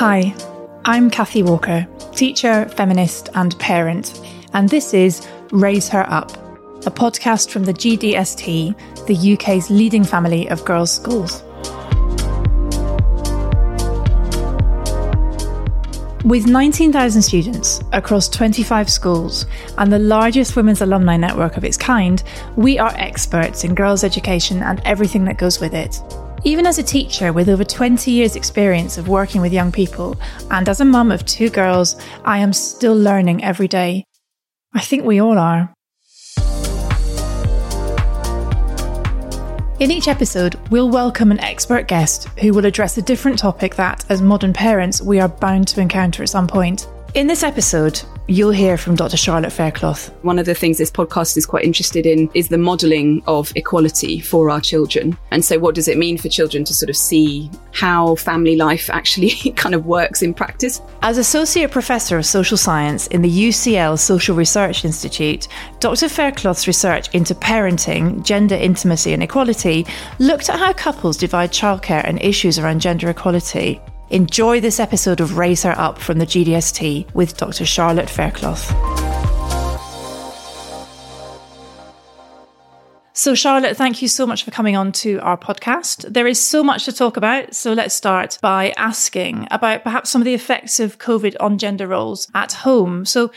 Hi, I'm Kathy Walker, teacher, feminist and parent, and this is Raise Her Up, a podcast from the GDST, the UK's leading family of girls' schools. With 19,000 students across 25 schools and the largest women's alumni network of its kind, we are experts in girls' education and everything that goes with it. Even as a teacher with over 20 years' experience of working with young people, and as a mum of two girls, I am still learning every day. I think we all are. In each episode, we'll welcome an expert guest who will address a different topic that, as modern parents, we are bound to encounter at some point. In this episode, you'll hear from Dr. Charlotte Faircloth. One of the things this podcast is quite interested in is the modelling of equality for our children. And so what does it mean for children to sort of see how family life actually kind of works in practice? As Associate Professor of Social Science in the UCL Social Research Institute, Dr. Faircloth's research into parenting, gender intimacy and equality looked at how couples divide childcare and issues around gender equality. Enjoy this episode of Raise Her Up from the GDST with Dr. Charlotte Faircloth. So Charlotte, thank you so much for coming on to our podcast. There is so much to talk about, so let's start by asking about perhaps some of the effects of COVID on gender roles at home. So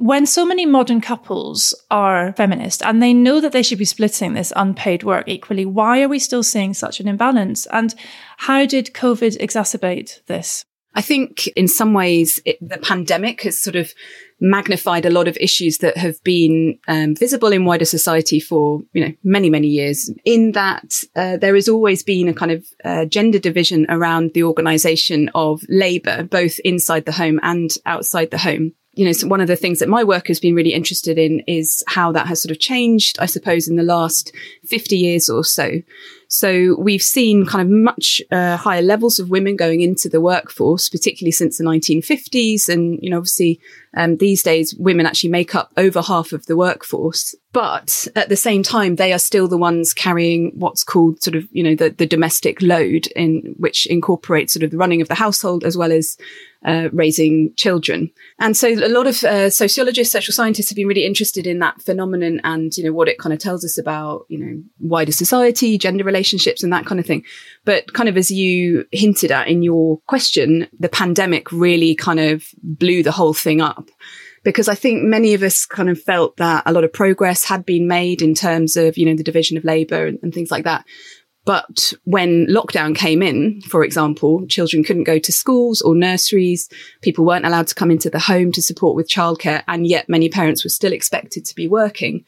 when so many modern couples are feminist and they know that they should be splitting this unpaid work equally, why are we still seeing such an imbalance? And how did COVID exacerbate this? I think in some ways the pandemic has sort of magnified a lot of issues that have been visible in wider society for, many, many years, in that there has always been a kind of gender division around the organisation of labour, both inside the home and outside the home. So one of the things that my work has been really interested in is how that has sort of changed, I suppose, in the last 50 years or so. So we've seen kind of much higher levels of women going into the workforce, particularly since the 1950s. And, obviously, these days, women actually make up over half of the workforce. But at the same time, they are still the ones carrying what's called sort of, the domestic load, in which incorporates sort of the running of the household as well as raising children. And so a lot of sociologists, social scientists have been really interested in that phenomenon and, what it kind of tells us about, wider society, gender relationships and that kind of thing. But kind of as you hinted at in your question, the pandemic really kind of blew the whole thing up. Because I think many of us kind of felt that a lot of progress had been made in terms of, the division of labour and things like that. But when lockdown came in, for example, children couldn't go to schools or nurseries. People weren't allowed to come into the home to support with childcare. And yet many parents were still expected to be working.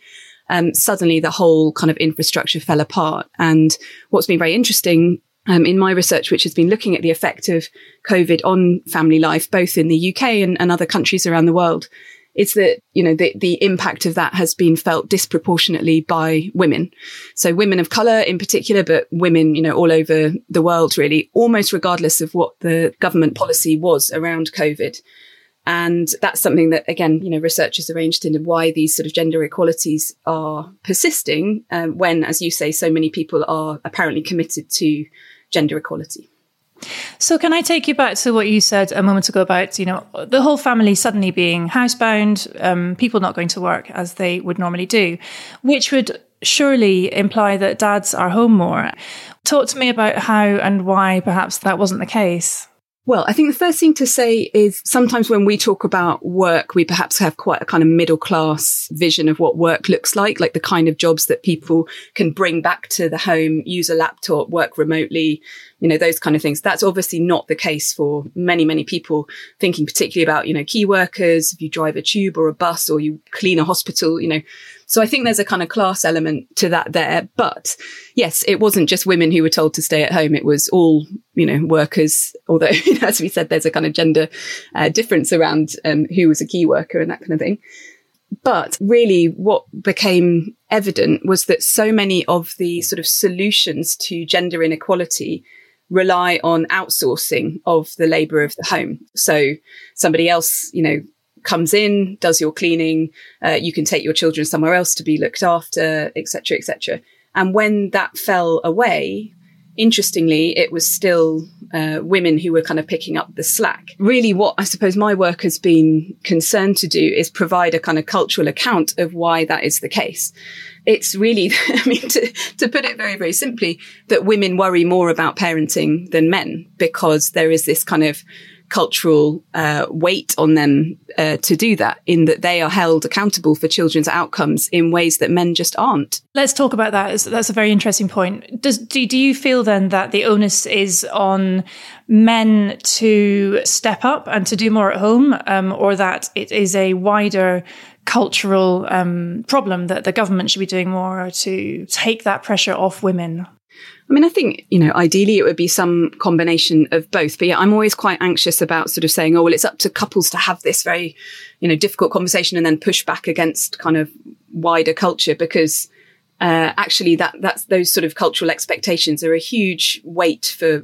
Suddenly the whole kind of infrastructure fell apart. And what's been very interesting in my research, which has been looking at the effect of COVID on family life, both in the UK and other countries around the world, is that, the impact of that has been felt disproportionately by women. So women of colour in particular, but women, all over the world, really, almost regardless of what the government policy was around COVID. And that's something that, again, researchers are interested in, why these sort of gender inequalities are persisting when, as you say, so many people are apparently committed to gender equality. So can I take you back to what you said a moment ago about, the whole family suddenly being housebound, people not going to work as they would normally do, which would surely imply that dads are home more. Talk to me about how and why perhaps that wasn't the case. Well, I think the first thing to say is sometimes when we talk about work, we perhaps have quite a kind of middle class vision of what work looks like the kind of jobs that people can bring back to the home, use a laptop, work remotely, those kind of things. That's obviously not the case for many, many people, thinking particularly about, key workers, if you drive a tube or a bus or you clean a hospital, So I think there's a kind of class element to that there. But yes, it wasn't just women who were told to stay at home. It was all, workers, although, as we said, there's a kind of gender difference around who was a key worker and that kind of thing. But really what became evident was that so many of the sort of solutions to gender inequality rely on outsourcing of the labour of the home. So somebody else, comes in, does your cleaning, you can take your children somewhere else to be looked after, etc., etc. And when that fell away, interestingly, it was still women who were kind of picking up the slack. Really, what I suppose my work has been concerned to do is provide a kind of cultural account of why that is the case. It's really, I mean, to put it very, very simply, that women worry more about parenting than men because there is this kind of cultural weight on them to do that, in that they are held accountable for children's outcomes in ways that men just aren't. Let's talk about that. That's a very interesting point. Do you feel then that the onus is on men to step up and to do more at home, or that it is a wider cultural problem that the government should be doing more to take that pressure off women? I mean, I think, you know, ideally it would be some combination of both. But yeah, I'm always quite anxious about sort of saying, oh, well, it's up to couples to have this very, you know, difficult conversation and then push back against kind of wider culture, because actually that's those sort of cultural expectations are a huge weight for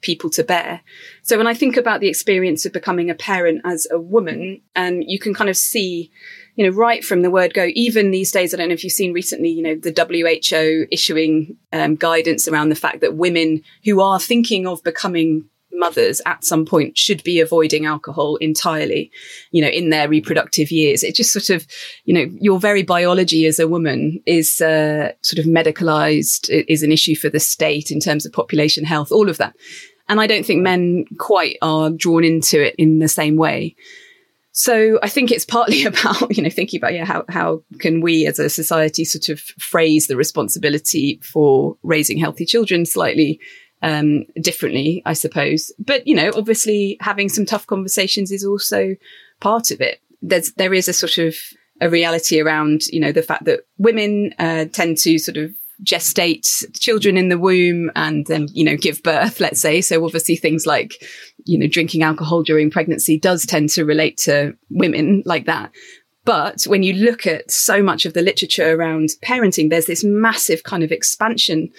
people to bear. So when I think about the experience of becoming a parent as a woman, you can kind of see, you know, right from the word go, even these days, I don't know if you've seen recently, you know, the WHO issuing guidance around the fact that women who are thinking of becoming mothers at some point should be avoiding alcohol entirely, you know, in their reproductive years. It just sort of, you know, your very biology as a woman is sort of medicalized, is an issue for the state in terms of population health, all of that. And I don't think men quite are drawn into it in the same way. So I think it's partly about, you know, thinking about, yeah, how can we as a society sort of phrase the responsibility for raising healthy children slightly differently, I suppose. But, you know, obviously having some tough conversations is also part of it. There is a sort of a reality around, you know, the fact that women tend to sort of gestate children in the womb and then, you know, give birth, let's say. So obviously things like, you know, drinking alcohol during pregnancy does tend to relate to women like that. But when you look at so much of the literature around parenting, there's this massive kind of expansion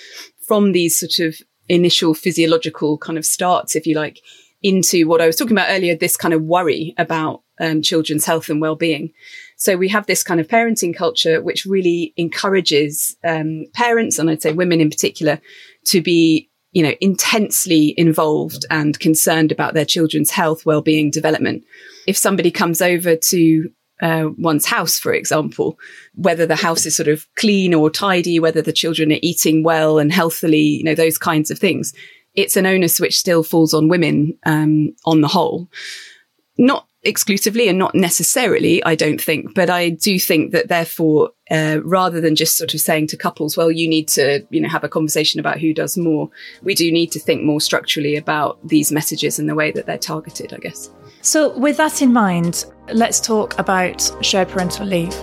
from these sort of initial physiological kind of starts, if you like, into what I was talking about earlier, this kind of worry about children's health and well-being. So we have this kind of parenting culture which really encourages parents, and I'd say women in particular, to be, you know, intensely involved and concerned about their children's health, well-being, development. If somebody comes over to one's house, for example, whether the house is sort of clean or tidy, whether the children are eating well and healthily, you know, those kinds of things, it's an onus which still falls on women on the whole. Not exclusively and not necessarily, I don't think, but I do think that therefore, rather than just sort of saying to couples, well, you need to, you know, have a conversation about who does more, we do need to think more structurally about these messages and the way that they're targeted, I guess. So with that in mind, let's talk about shared parental leave.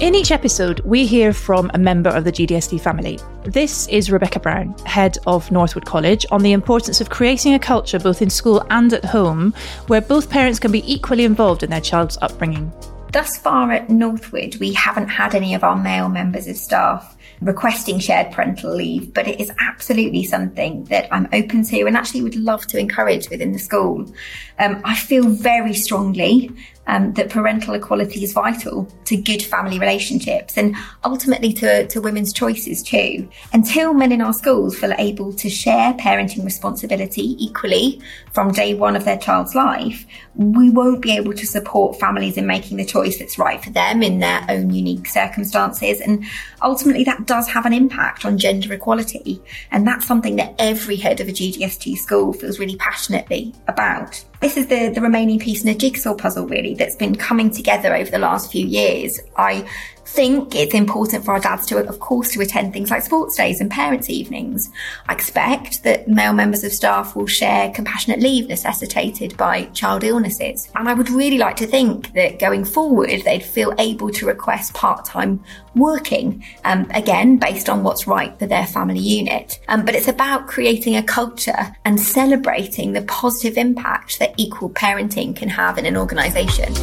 In each episode, we hear from a member of the GDST family. This is Rebecca Brown, head of Northwood College, on the importance of creating a culture both in school and at home where both parents can be equally involved in their child's upbringing. Thus far at Northwood, we haven't had any of our male members of staff requesting shared parental leave, but it is absolutely something that I'm open to and actually would love to encourage within the school. I feel very strongly that parental equality is vital to good family relationships and ultimately to women's choices too. Until men in our schools feel able to share parenting responsibility equally from day one of their child's life, we won't be able to support families in making the choice that's right for them in their own unique circumstances. And ultimately that does have an impact on gender equality. And that's something that every head of a GDST school feels really passionately about. This is the remaining piece in a jigsaw puzzle, really, that's been coming together over the last few years. I think it's important for our dads to, of course, to attend things like sports days and parents' evenings. I expect that male members of staff will share compassionate leave necessitated by child illnesses. And I would really like to think that going forward, they'd feel able to request part-time working, again, based on what's right for their family unit. But it's about creating a culture and celebrating the positive impact that equal parenting can have in an organisation.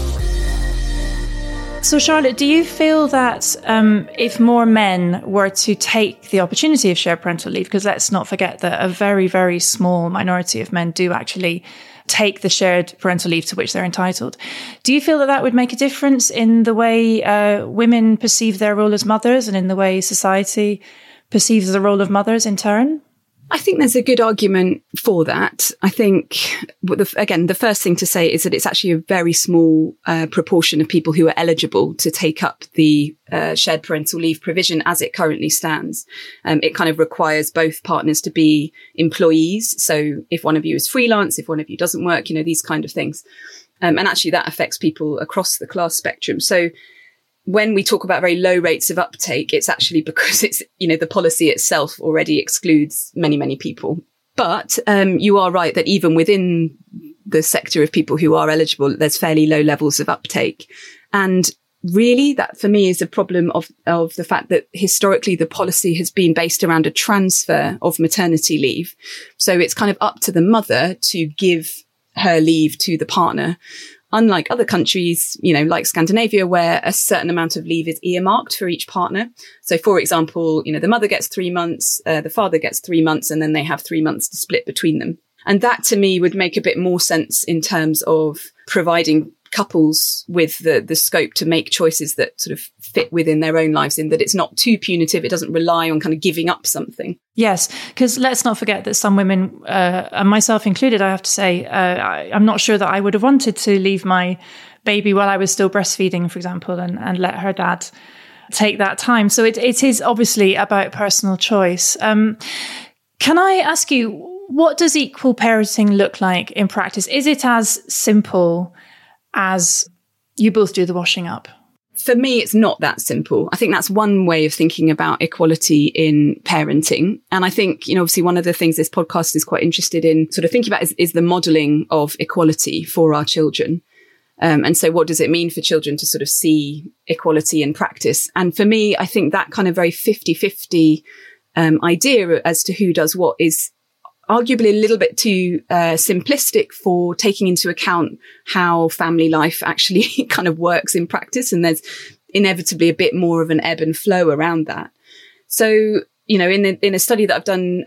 So Charlotte, do you feel that if more men were to take the opportunity of shared parental leave, because let's not forget that a very, very small minority of men do actually take the shared parental leave to which they're entitled. Do you feel that that would make a difference in the way women perceive their role as mothers and in the way society perceives the role of mothers in turn? I think there's a good argument for that. I think, again, the first thing to say is that it's actually a very small proportion of people who are eligible to take up the shared parental leave provision as it currently stands. It kind of requires both partners to be employees. So if one of you is freelance, if one of you doesn't work, you know, these kind of things. And actually that affects people across the class spectrum. So when we talk about very low rates of uptake, it's actually because it's, you know, the policy itself already excludes many, many people. But you are right that even within the sector of people who are eligible, there's fairly low levels of uptake. And really, that for me is a problem of the fact that historically the policy has been based around a transfer of maternity leave. So it's kind of up to the mother to give her leave to the partner. Unlike other countries, you know, like Scandinavia, where a certain amount of leave is earmarked for each partner. So, for example, you know, the mother gets 3 months, the father gets 3 months, and then they have 3 months to split between them. And that, to me, would make a bit more sense in terms of providing couples with the scope to make choices that sort of fit within their own lives, in that it's not too punitive. It doesn't rely on kind of giving up something. Yes, because let's not forget that some women, and myself included, I have to say, I'm not sure that I would have wanted to leave my baby while I was still breastfeeding, for example, and let her dad take that time. So it is obviously about personal choice. Can I ask you, what does equal parenting look like in practice? Is it as simple as you both do the washing up? For me, it's not that simple. I think that's one way of thinking about equality in parenting. And I think, you know, obviously one of the things this podcast is quite interested in sort of thinking about is the modelling of equality for our children. And so what does it mean for children to sort of see equality in practice? And for me, I think that kind of very 50-50 idea as to who does what is arguably a little bit too simplistic for taking into account how family life actually kind of works in practice. And there's inevitably a bit more of an ebb and flow around that. So, you know, in a study that I've done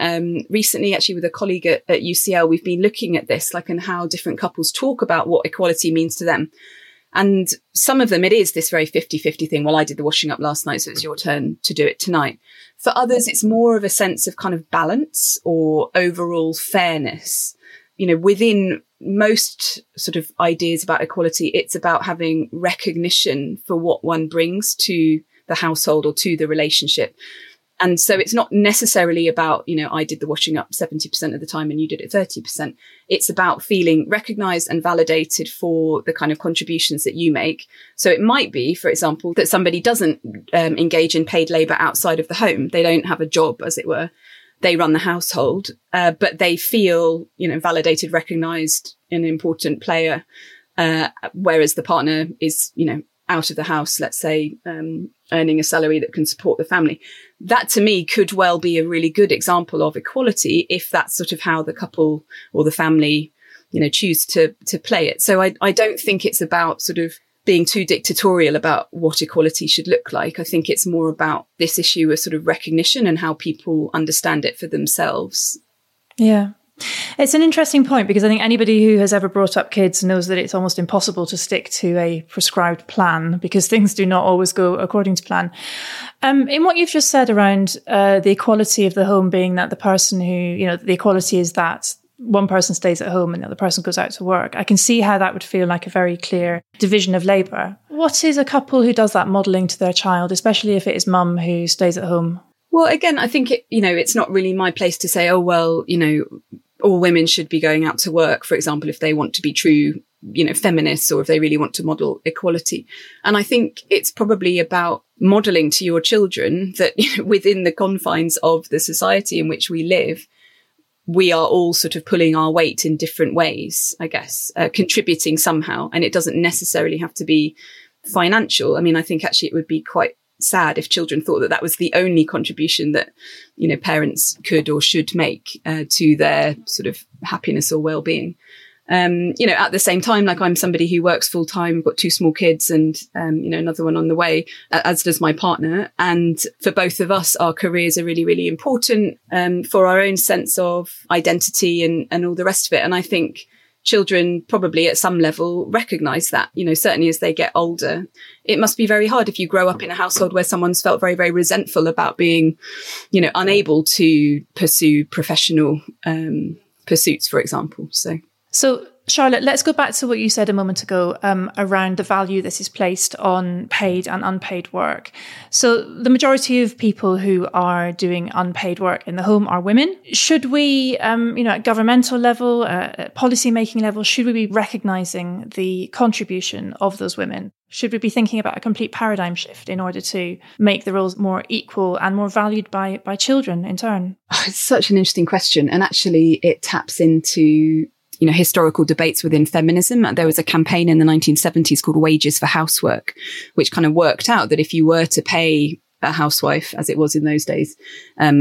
recently, actually with a colleague at UCL, we've been looking at this, like, and how different couples talk about what equality means to them. And some of them, it is this very 50-50 thing. Well, I did the washing up last night, so it's your turn to do it tonight. For others, it's more of a sense of kind of balance or overall fairness. You know, within most sort of ideas about equality, it's about having recognition for what one brings to the household or to the relationship. And so it's not necessarily about, you know, I did the washing up 70% of the time and you did it 30%. It's about feeling recognised and validated for the kind of contributions that you make. So it might be, for example, that somebody doesn't engage in paid labour outside of the home. They don't have a job, as it were. They run the household, but they feel, you know, validated, recognised, an important player, whereas the partner is, you know, out of the house, let's say, earning a salary that can support the family. That, to me, could well be a really good example of equality if that's sort of how the couple or the family, you know, choose to play it. So I don't think it's about sort of being too dictatorial about what equality should look like. I think it's more about this issue of sort of recognition and how people understand it for themselves. Yeah. It's an interesting point, because I think anybody who has ever brought up kids knows that it's almost impossible to stick to a prescribed plan, because things do not always go according to plan. In what you've just said around the equality of the home being that the person who, you know, the equality is that one person stays at home and the other person goes out to work, I can see how that would feel like a very clear division of labour. What is a couple who does that modelling to their child, especially if it is mum who stays at home? Well, again, I think, you know, it's not really my place to say, oh, well, you know, all women should be going out to work, for example, if they want to be true, you know, feminists, or if they really want to model equality. And I think it's probably about modelling to your children that, you know, within the confines of the society in which we live, we are all sort of pulling our weight in different ways, I guess, contributing somehow. And it doesn't necessarily have to be financial. I mean, I think actually it would be quite sad if children thought that that was the only contribution that, you know, parents could or should make to their sort of happiness or well-being. You know, at the same time, like, I'm somebody who works full-time, got 2 small kids and, you know, another one on the way, as does my partner. And for both of us, our careers are really, really important for our own sense of identity and all the rest of it. And I think children probably at some level recognise that, you know, certainly as they get older. It must be very hard if you grow up in a household where someone's felt very, very resentful about being, you know, unable to pursue professional pursuits, for example. So Charlotte, let's go back to what you said a moment ago around the value that is placed on paid and unpaid work. So the majority of people who are doing unpaid work in the home are women. Should we, at governmental level, at policy making level, should we be recognising the contribution of those women? Should we be thinking about a complete paradigm shift in order to make the roles more equal and more valued by children in turn? It's such an interesting question. And actually, it taps into historical debates within feminism. There was a campaign in the 1970s called Wages for Housework, which kind of worked out that if you were to pay a housewife, as it was in those days,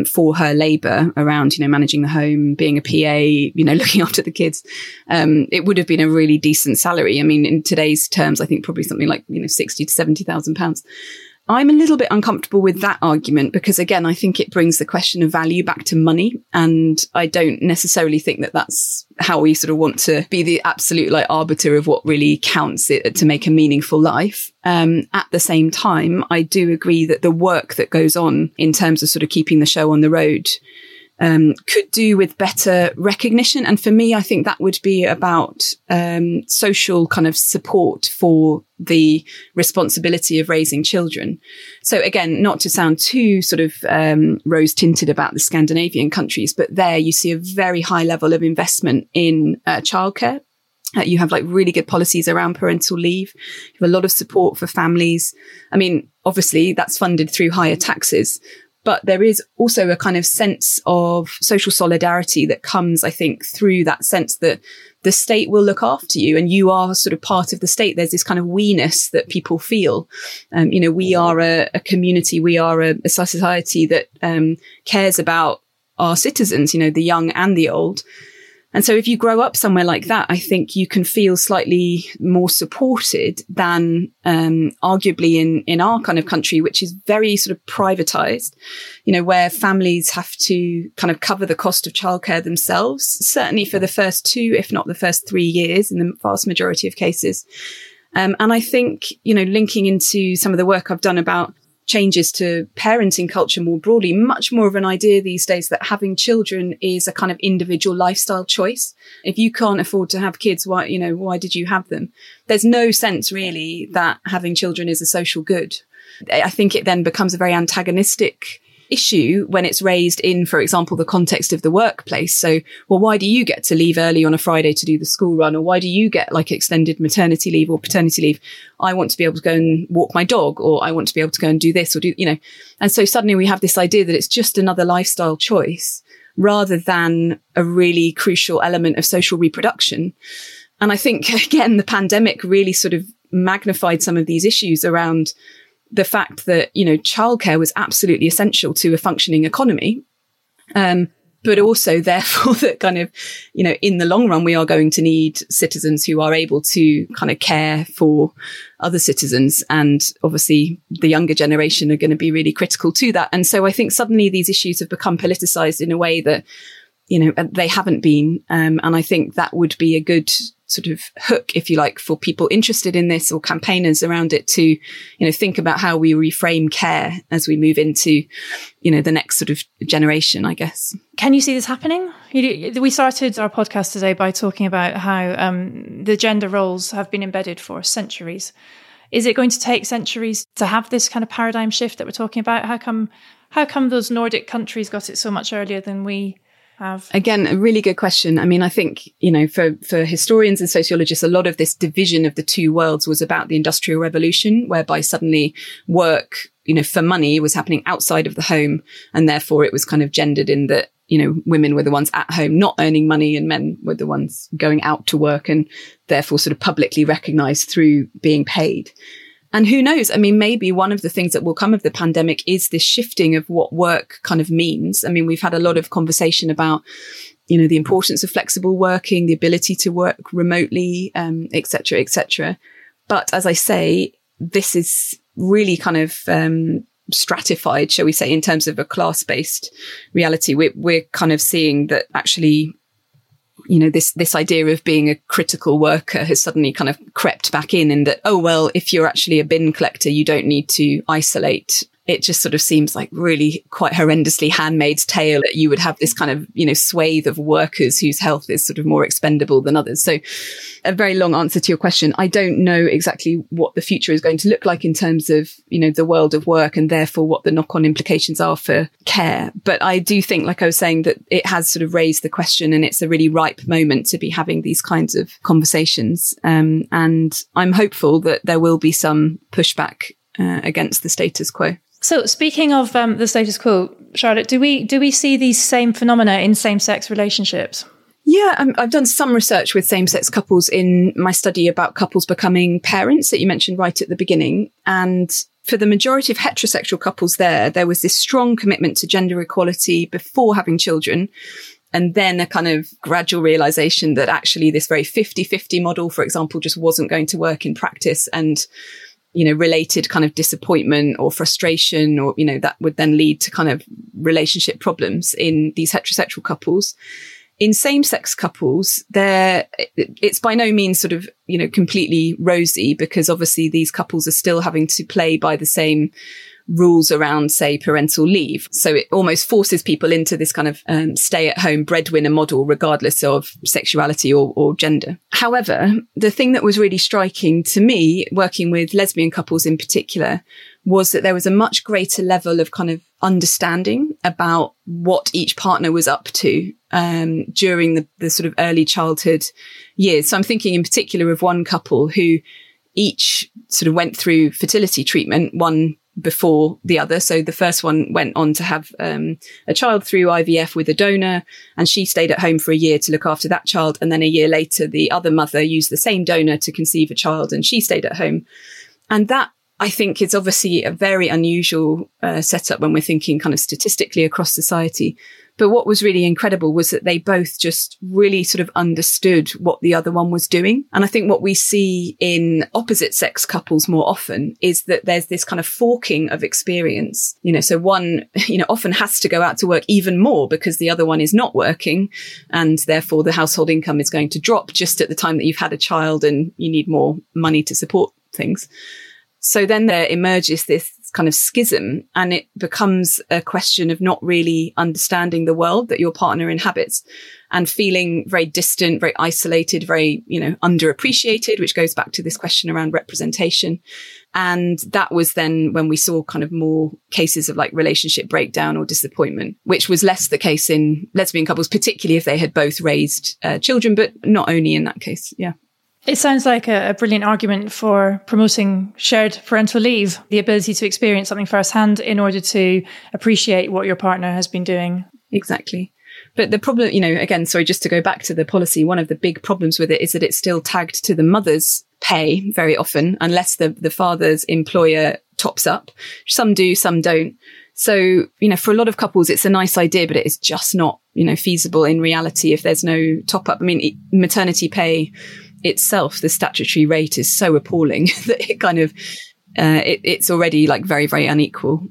for her labour around, managing the home, being a PA, looking after the kids, it would have been a really decent salary. I mean, in today's terms, I think probably something like, 60 to 70,000 pounds. I'm a little bit uncomfortable with that argument because, again, I think it brings the question of value back to money. And I don't necessarily think that that's how we sort of want to be the absolute arbiter of what really counts it to make a meaningful life. At the same time, I do agree that the work that goes on in terms of sort of keeping the show on the road could do with better recognition. And for me, I think that would be about social kind of support for the responsibility of raising children. So again, not to sound too sort of rose-tinted about the Scandinavian countries, but there you see a very high level of investment in childcare. You have really good policies around parental leave. You have a lot of support for families. I mean, obviously that's funded through higher taxes, but there is also a kind of sense of social solidarity that comes, I think, through that sense that the state will look after you and you are sort of part of the state. There's this kind of we-ness that people feel. We are a community, we are a society that cares about our citizens, the young and the old. And so if you grow up somewhere like that, I think you can feel slightly more supported than arguably in our kind of country, which is very sort of privatized, where families have to kind of cover the cost of childcare themselves, certainly for the first 2, if not the first 3 years in the vast majority of cases. And I think, linking into some of the work I've done about changes to parenting culture more broadly, much more of an idea these days that having children is a kind of individual lifestyle choice. If you can't afford to have kids, why did you have them? There's no sense really that having children is a social good. I think it then becomes a very antagonistic issue when it's raised in, for example, the context of the workplace. So, well, why do you get to leave early on a Friday to do the school run? Or why do you get extended maternity leave or paternity leave? I want to be able to go and walk my dog, or I want to be able to go and do this or do, And so suddenly we have this idea that it's just another lifestyle choice rather than a really crucial element of social reproduction. And I think, again, the pandemic really sort of magnified some of these issues around the fact that, childcare was absolutely essential to a functioning economy. But also therefore that kind of, in the long run, we are going to need citizens who are able to kind of care for other citizens. And obviously the younger generation are going to be really critical to that. And so I think suddenly these issues have become politicized in a way that, they haven't been. And I think that would be a good sort of hook, if you like, for people interested in this or campaigners around it to, think about how we reframe care as we move into, the next sort of generation, I guess. Can you see this happening? We started our podcast today by talking about how the gender roles have been embedded for centuries. Is it going to take centuries to have this kind of paradigm shift that we're talking about? How come those Nordic countries got it so much earlier than we have? Again, a really good question. I mean, I think, for historians and sociologists, a lot of this division of the two worlds was about the Industrial Revolution, whereby suddenly work, for money was happening outside of the home. And therefore it was kind of gendered in that, women were the ones at home not earning money and men were the ones going out to work and therefore sort of publicly recognized through being paid. And who knows? I mean, maybe one of the things that will come of the pandemic is this shifting of what work kind of means. I mean, we've had a lot of conversation about, the importance of flexible working, the ability to work remotely, et cetera, et cetera. But as I say, this is really kind of stratified, shall we say, in terms of a class-based reality. We're kind of seeing that actually you know, this idea of being a critical worker has suddenly kind of crept back in that, oh, well, if you're actually a bin collector, you don't need to isolate. It just sort of seems like really quite horrendously Handmaid's Tale that you would have this kind of, you know, swathe of workers whose health is sort of more expendable than others. So a very long answer to your question. I don't know exactly what the future is going to look like in terms of, you know, the world of work and therefore what the knock-on implications are for care. But I do think, like I was saying, that it has sort of raised the question and it's a really ripe moment to be having these kinds of conversations. And I'm hopeful that there will be some pushback against the status quo. So speaking of the status quo, Charlotte, do we see these same phenomena in same-sex relationships? Yeah, I've done some research with same-sex couples in my study about couples becoming parents that you mentioned right at the beginning. And for the majority of heterosexual couples there was this strong commitment to gender equality before having children. And then a kind of gradual realization that actually this very 50-50 model, for example, just wasn't going to work in practice. And you know, related kind of disappointment or frustration or, you know, that would then lead to kind of relationship problems in these heterosexual couples. In same-sex couples, it's by no means sort of, you know, completely rosy, because obviously these couples are still having to play by the same rules around, say, parental leave. So it almost forces people into this kind of stay-at-home breadwinner model, regardless of sexuality or gender. However, the thing that was really striking to me, working with lesbian couples in particular, was that there was a much greater level of kind of understanding about what each partner was up to during the sort of early childhood years. So I'm thinking in particular of one couple who each sort of went through fertility treatment, one before the other. So the first one went on to have a child through IVF with a donor, and she stayed at home for a year to look after that child. And then a year later, the other mother used the same donor to conceive a child, and she stayed at home. And that, I think, is obviously a very unusual setup when we're thinking kind of statistically across society. But what was really incredible was that they both just really sort of understood what the other one was doing. And I think what we see in opposite sex couples more often is that there's this kind of forking of experience. You know, so one, you know, often has to go out to work even more because the other one is not working. And therefore the household income is going to drop just at the time that you've had a child and you need more money to support things. So then there emerges this kind of schism, and it becomes a question of not really understanding the world that your partner inhabits and feeling very distant, very isolated, very, you know, underappreciated, which goes back to this question around representation. And that was then when we saw kind of more cases of like relationship breakdown or disappointment, which was less the case in lesbian couples, particularly if they had both raised children, but not only in that case. Yeah. It sounds like a brilliant argument for promoting shared parental leave, the ability to experience something firsthand in order to appreciate what your partner has been doing. Exactly. But the problem, you know, again, sorry, just to go back to the policy, one of the big problems with it is that it's still tagged to the mother's pay very often, unless the father's employer tops up. Some do, some don't. So, you know, for a lot of couples, it's a nice idea, but it is just not, you know, feasible in reality if there's no top up. I mean, maternity pay itself, the statutory rate is so appalling that it kind of it's already like very, very unequal.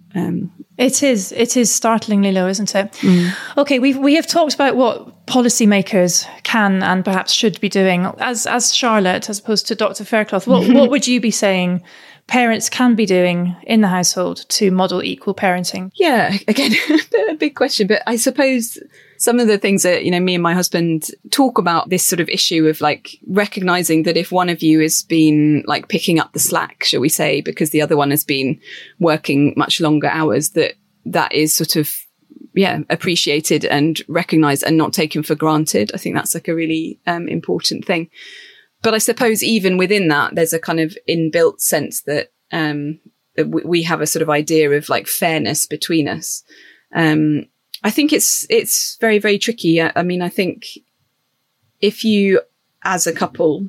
It is startlingly low, isn't it? Mm. Okay, we have talked about what policymakers can and perhaps should be doing. As Charlotte, as opposed to Dr. Faircloth, what would you be saying parents can be doing in the household to model equal parenting? Yeah, again, a big question, but I suppose some of the things that, you know, me and my husband talk about this sort of issue of like recognizing that if one of you has been like picking up the slack, shall we say, because the other one has been working much longer hours, that is sort of, yeah, appreciated and recognized and not taken for granted. I think that's like a really important thing. But I suppose even within that, there's a kind of inbuilt sense that, that we have a sort of idea of like fairness between us. I think it's very, very tricky. I mean, I think if you as a couple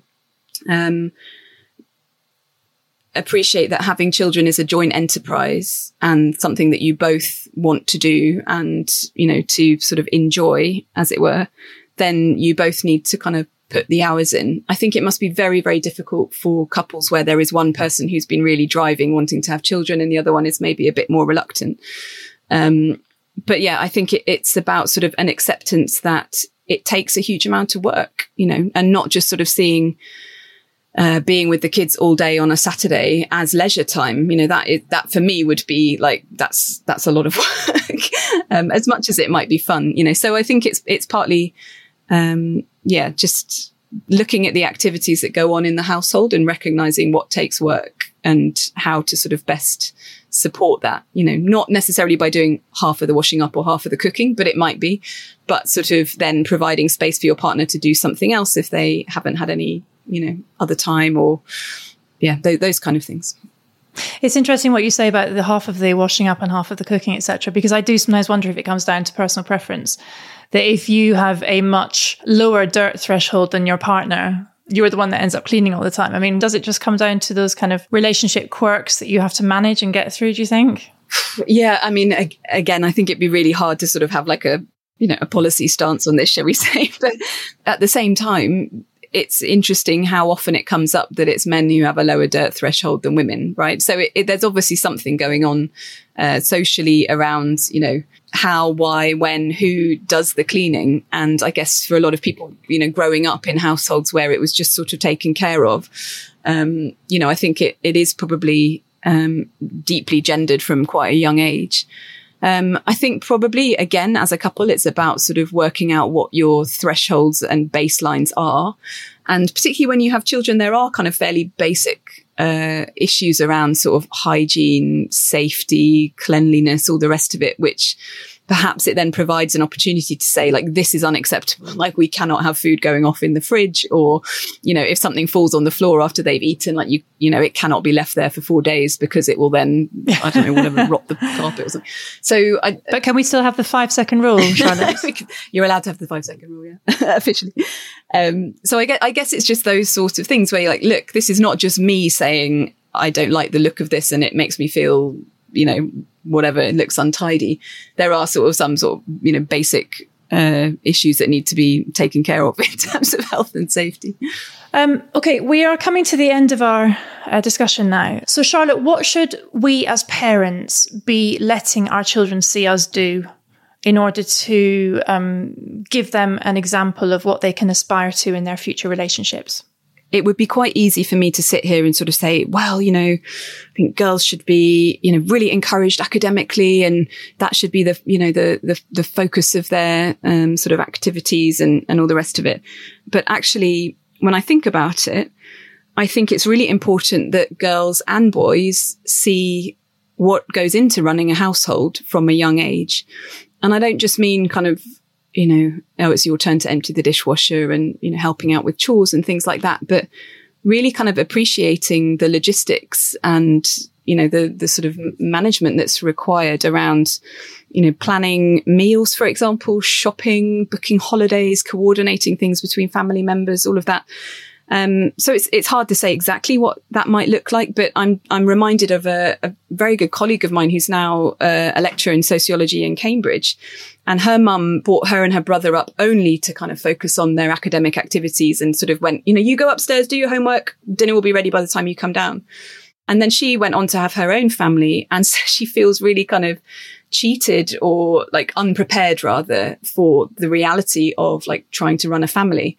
appreciate that having children is a joint enterprise and something that you both want to do and, you know, to sort of enjoy, as it were, then you both need to kind of put the hours in. I think it must be very, very difficult for couples where there is one person who's been really driving, wanting to have children, and the other one is maybe a bit more reluctant. But yeah, I think it's about sort of an acceptance that it takes a huge amount of work, you know, and not just sort of seeing being with the kids all day on a Saturday as leisure time. You know, that for me would be like, that's a lot of work, as much as it might be fun, you know. So I think it's partly, just looking at the activities that go on in the household and recognizing what takes work and how to sort of best support that, you know, not necessarily by doing half of the washing up or half of the cooking, but it might be, but sort of then providing space for your partner to do something else if they haven't had any, you know, other time, or those kind of things. It's interesting what you say about the half of the washing up and half of the cooking, etc., because I do sometimes wonder if it comes down to personal preference, that if you have a much lower dirt threshold than your partner, you're the one that ends up cleaning all the time. I mean, does it just come down to those kind of relationship quirks that you have to manage and get through, do you think? Yeah, I mean, again, I think it'd be really hard to sort of have like a policy stance on this, shall we say. But at the same time, it's interesting how often it comes up that it's men who have a lower dirt threshold than women, right? So there's obviously something going on socially around, you know, how, why, when, who does the cleaning. And I guess for a lot of people, you know, growing up in households where it was just sort of taken care of, you know, I think it is probably deeply gendered from quite a young age. I think probably, again, as a couple, it's about sort of working out what your thresholds and baselines are. And particularly when you have children, there are kind of fairly basic issues around sort of hygiene, safety, cleanliness, all the rest of it, which perhaps it then provides an opportunity to say, like, this is unacceptable. Like, we cannot have food going off in the fridge, or, you know, if something falls on the floor after they've eaten, like, you know, it cannot be left there for 4 days because it will then, I don't know, whatever, rot the carpet or something. So but can we still have the 5-second rule, Charlotte? You're allowed to have the 5-second rule, yeah, officially. So I guess it's just those sorts of things where you're like, look, this is not just me saying I don't like the look of this and it makes me feel, you know, whatever, it looks untidy. There are sort of some sort of, you know, basic issues that need to be taken care of in terms of health and safety. Okay, we are coming to the end of our discussion now. So, Charlotte, what should we as parents be letting our children see us do in order to give them an example of what they can aspire to in their future relationships? It would be quite easy for me to sit here and sort of say, well, you know, I think girls should be, you know, really encouraged academically, and that should be the, you know, the focus of their sort of activities and all the rest of it. But actually, when I think about it, I think it's really important that girls and boys see what goes into running a household from a young age. And I don't just mean kind of, you know, oh, it's your turn to empty the dishwasher and, you know, helping out with chores and things like that, but really kind of appreciating the logistics and, you know, the sort of management that's required around, you know, planning meals, for example, shopping, booking holidays, coordinating things between family members, all of that. So it's hard to say exactly what that might look like, but I'm reminded of a very good colleague of mine who's now a lecturer in sociology in Cambridge, and her mum brought her and her brother up only to kind of focus on their academic activities and sort of went, you know, you go upstairs, do your homework, dinner will be ready by the time you come down. And then she went on to have her own family, and so she feels really kind of cheated, or like unprepared rather, for the reality of like trying to run a family.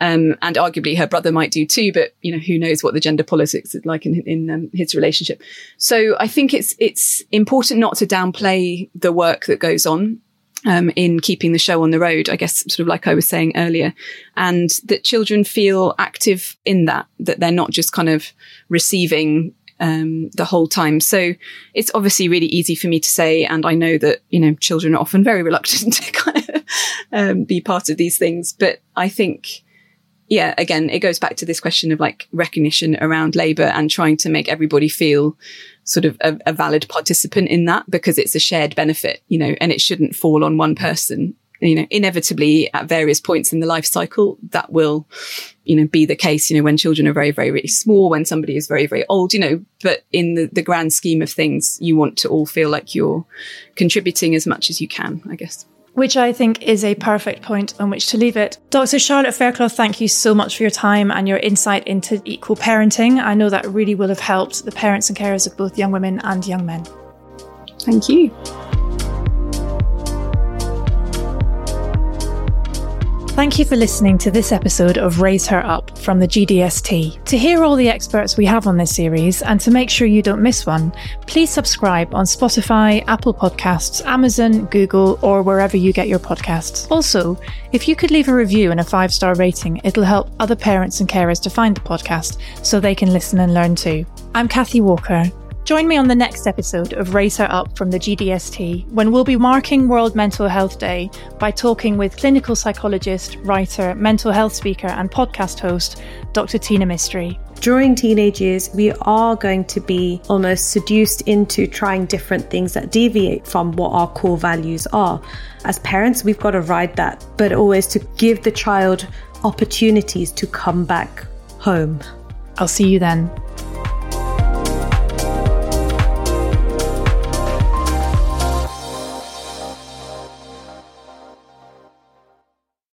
And arguably her brother might do too, but, you know, who knows what the gender politics is like in his relationship. So I think it's important not to downplay the work that goes on in keeping the show on the road, I guess, sort of like I was saying earlier, and that children feel active in that they're not just kind of receiving the whole time. So it's obviously really easy for me to say, and I know that, you know, children are often very reluctant to kind of be part of these things, but I think, yeah, again, it goes back to this question of like recognition around labour and trying to make everybody feel sort of a valid participant in that, because it's a shared benefit, you know, and it shouldn't fall on one person. You know, inevitably at various points in the life cycle, that will, you know, be the case, you know, when children are very, very, really small, when somebody is very, very old, you know, but in the grand scheme of things, you want to all feel like you're contributing as much as you can, I guess. Which I think is a perfect point on which to leave it. Dr. Charlotte Faircloth, thank you so much for your time and your insight into equal parenting. I know that really will have helped the parents and carers of both young women and young men. Thank you. Thank you for listening to this episode of Raise Her Up from the GDST. To hear all the experts we have on this series and to make sure you don't miss one, please subscribe on Spotify, Apple Podcasts, Amazon, Google, or wherever you get your podcasts. Also, if you could leave a review and a 5-star rating, it'll help other parents and carers to find the podcast so they can listen and learn too. I'm Kathy Walker. Join me on the next episode of Raise Her Up from the GDST, when we'll be marking World Mental Health Day by talking with clinical psychologist, writer, mental health speaker and podcast host, Dr. Tina Mistry. During teenage years, we are going to be almost seduced into trying different things that deviate from what our core values are. As parents, we've got to ride that, but always to give the child opportunities to come back home. I'll see you then.